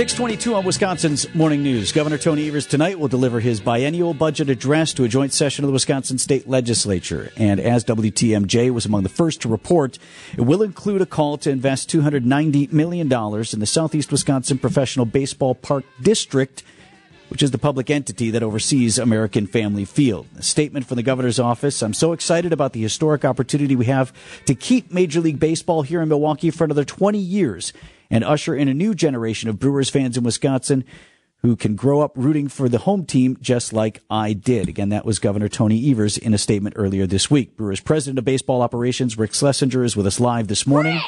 6:22 on Wisconsin's Morning News. Governor Tony Evers tonight will deliver his biennial budget address to a joint session of the Wisconsin State Legislature. And as WTMJ was among the first to report, it will include a call to invest $290 million in the Southeast Wisconsin Professional Baseball Park District, which is the public entity that oversees American Family Field. A statement from the governor's office: I'm so excited about the historic opportunity we have to keep Major League Baseball here in Milwaukee for another 20 years and usher in a new generation of Brewers fans in Wisconsin who can grow up rooting for the home team just like I did. Again, that was Governor Tony Evers in a statement earlier this week. Brewers President of Baseball Operations, Rick Schlesinger, is with us live this morning.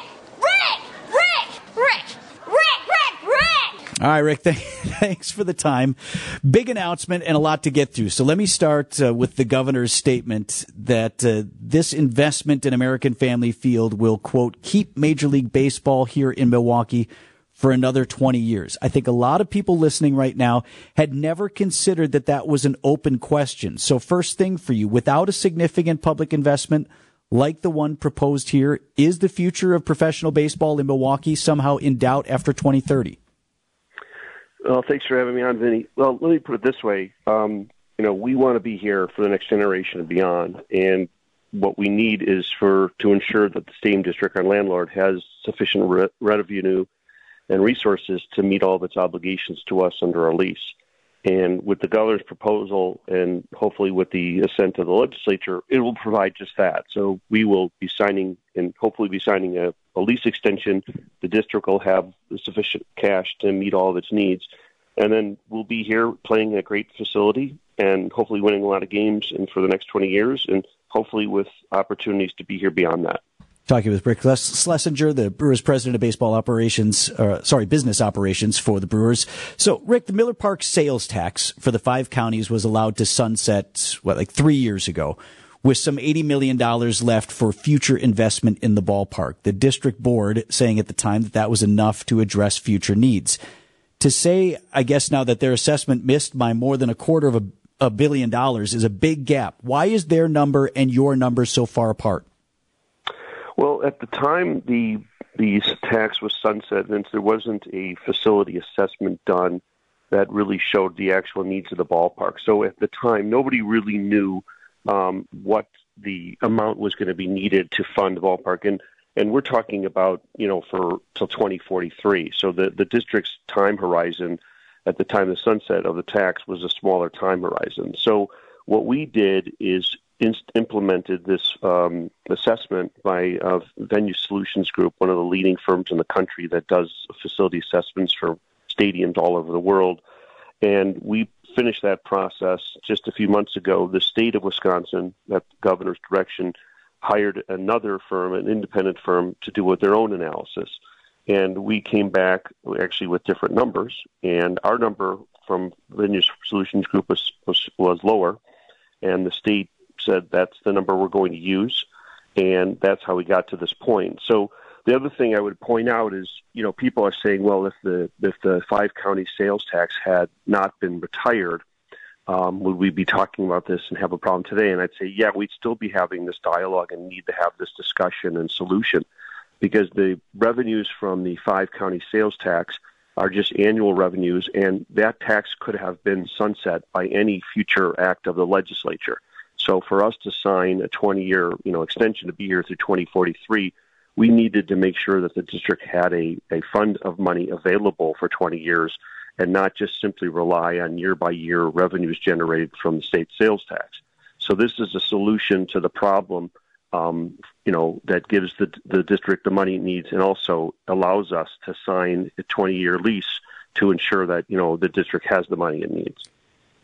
All right, Rick, thanks for the time. Big announcement and a lot to get through. So let me start with the governor's statement that this investment in American Family Field will, quote, keep Major League Baseball here in Milwaukee for another 20 years. I think a lot of people listening right now had never considered that that was an open question. So first thing for you, without a significant public investment like the one proposed here, is the future of professional baseball in Milwaukee somehow in doubt after 2030? Well, thanks for having me on, Vinny. Well, let me put it this way. We want to be here for the next generation and beyond. And what we need is to ensure that the stadium district, our landlord, has sufficient revenue and resources to meet all of its obligations to us under our lease. And with the governor's proposal and hopefully with the assent of the legislature, it will provide just that. So we will be signing and hopefully be signing a lease extension. The district will have sufficient cash to meet all of its needs. And then we'll be here playing a great facility and hopefully winning a lot of games and for the next 20 years and hopefully with opportunities to be here beyond that. Talking with Rick Schlesinger, the Brewers President of Baseball Operations, Business Operations for the Brewers. So, Rick, the Miller Park sales tax for the five counties was allowed to sunset, 3 years ago, with some $80 million left for future investment in the ballpark. The district board saying at the time that that was enough to address future needs. To say, I guess now that their assessment missed by more than $250 million is a big gap. Why is their number and your number so far apart? Well, at the time the tax was sunset, and there wasn't a facility assessment done that really showed the actual needs of the ballpark. So at the time, nobody really knew what the amount was going to be needed to fund the ballpark. And we're talking about, for till 2043. So the district's time horizon at the time the sunset of the tax was a smaller time horizon. So what we did is implemented this assessment by Venue Solutions Group, one of the leading firms in the country that does facility assessments for stadiums all over the world. And we finished that process just a few months ago. The state of Wisconsin, at the governor's direction, hired another firm, an independent firm, to do their own analysis. And we came back actually with different numbers. And our number from Venue Solutions Group was lower. And the state said that's the number we're going to use, and that's how we got to this point. So the other thing I would point out is, people are saying, well, if the five-county sales tax had not been retired, would we be talking about this and have a problem today? And I'd say, yeah, we'd still be having this dialogue and need to have this discussion and solution, because the revenues from the five-county sales tax are just annual revenues, and that tax could have been sunset by any future act of the legislature. So for us to sign a 20-year, extension to be here through 2043, we needed to make sure that the district had a fund of money available for 20 years and not just simply rely on year-by-year revenues generated from the state sales tax. So this is a solution to the problem, that gives the district the money it needs and also allows us to sign a 20-year lease to ensure that, the district has the money it needs.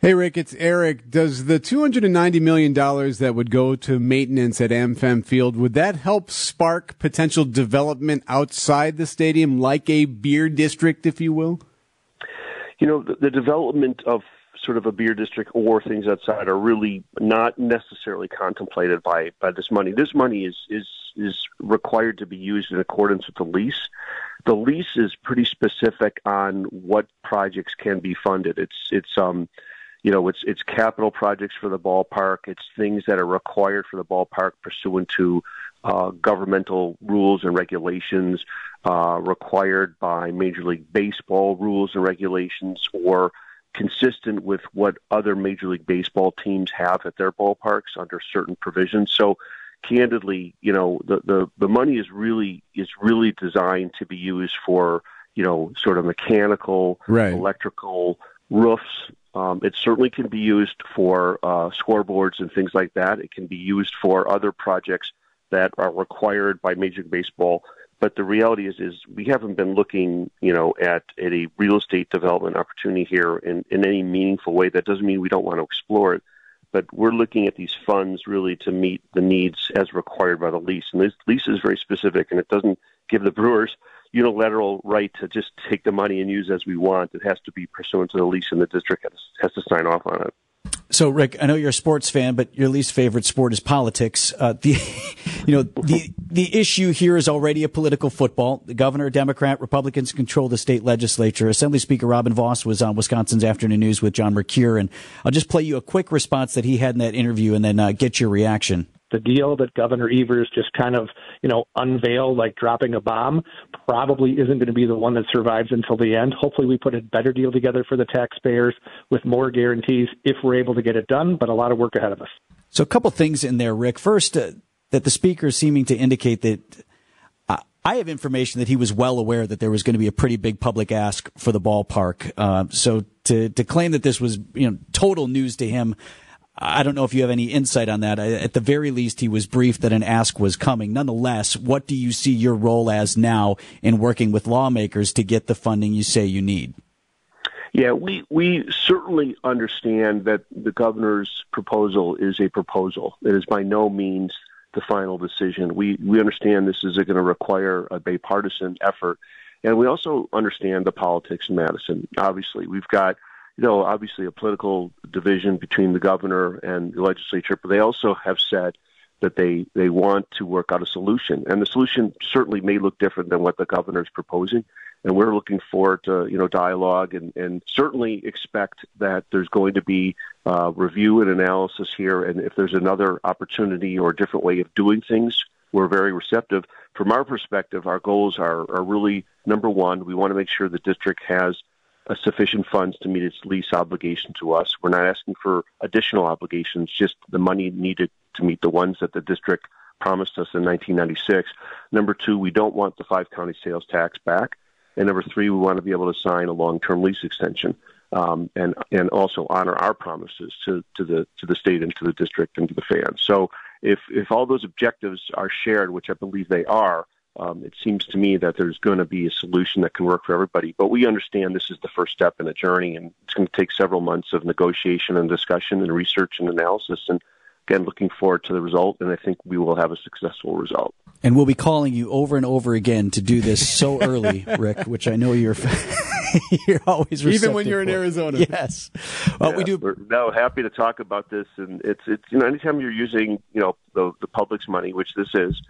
Hey, Rick, it's Eric. Does the $290 million that would go to maintenance at AmFam Field, would that help spark potential development outside the stadium, like a beer district, if you will? The development of sort of a beer district or things outside are really not necessarily contemplated by this money. This money is required to be used in accordance with the lease. The lease is pretty specific on what projects can be funded. It's capital projects for the ballpark. It's things that are required for the ballpark pursuant to governmental rules and regulations required by Major League Baseball rules and regulations, or consistent with what other Major League Baseball teams have at their ballparks under certain provisions. So candidly, you know, the money is really designed to be used for, you know, sort of mechanical, electrical, roofs. It certainly can be used for scoreboards and things like that. It can be used for other projects that are required by Major League Baseball. But the reality is we haven't been looking, you know, at a real estate development opportunity here in any meaningful way. That doesn't mean we don't want to explore it, but we're looking at these funds really to meet the needs as required by the lease. And this lease is very specific, and it doesn't give the Brewers unilateral right to just take the money and use as we want. It has to be pursuant to the lease, and the district has to sign off on it. So, Rick, I know you're a sports fan, but your least favorite sport is politics. The issue here is already a political football. The governor, Democrat, Republicans control the state legislature. Assembly Speaker Robin Voss was on Wisconsin's Afternoon News with John Mercure, and I'll just play you a quick response that he had in that interview and then get your reaction. The deal that Governor Evers just kind of, unveiled, like dropping a bomb, probably isn't going to be the one that survives until the end. Hopefully we put a better deal together for the taxpayers with more guarantees if we're able to get it done, but a lot of work ahead of us. So a couple things in there, Rick. First, that the speaker is seeming to indicate that I have information that he was well aware that there was going to be a pretty big public ask for the ballpark. So to claim that this was, total news to him, I don't know if you have any insight on that. At the very least, he was briefed that an ask was coming. Nonetheless, what do you see your role as now in working with lawmakers to get the funding you say you need? Yeah, we certainly understand that the governor's proposal is a proposal. It is by no means the final decision. We understand this is going to require a bipartisan effort. And we also understand the politics in Madison. Obviously, we've got obviously a political division between the governor and the legislature, but they also have said that they want to work out a solution. And the solution certainly may look different than what the governor is proposing. And we're looking forward to, dialogue and certainly expect that there's going to be review and analysis here. And if there's another opportunity or a different way of doing things, we're very receptive. From our perspective, our goals are really, number one, we want to make sure the district has sufficient funds to meet its lease obligation to us. We're not asking for additional obligations, just the money needed to meet the ones that the district promised us in 1996. Number two, we don't want the 5-county sales tax back. And number three, we want to be able to sign a long-term lease extension and also honor our promises to the state and to the district and to the fans. So if all those objectives are shared, which I believe they are, it seems to me that there's going to be a solution that can work for everybody. But we understand this is the first step in a journey, and it's going to take several months of negotiation and discussion and research and analysis. And again, looking forward to the result, and I think we will have a successful result. And we'll be calling you over and over again to do this so early, Rick, which I know you're you're always receptive. Even when you're in Arizona. Yes. We do. We're now happy to talk about this. And it's anytime you're using, the public's money, which this is,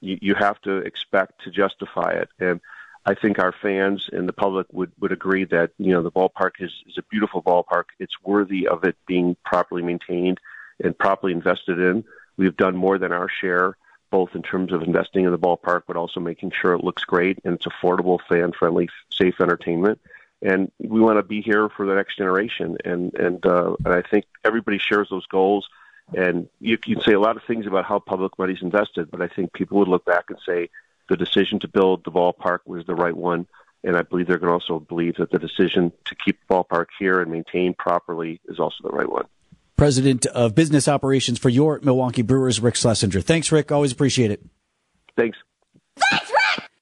you have to expect to justify it. And I think our fans and the public would agree that, the ballpark is a beautiful ballpark. It's worthy of it being properly maintained and properly invested in. We've done more than our share, both in terms of investing in the ballpark, but also making sure it looks great and it's affordable, fan-friendly, safe entertainment. And we want to be here for the next generation. And I think everybody shares those goals. And you can say a lot of things about how public money is invested, but I think people would look back and say the decision to build the ballpark was the right one. And I believe they're going to also believe that the decision to keep the ballpark here and maintain properly is also the right one. President of Business Operations for your Milwaukee Brewers, Rick Schlesinger. Thanks, Rick. Always appreciate it. Thanks.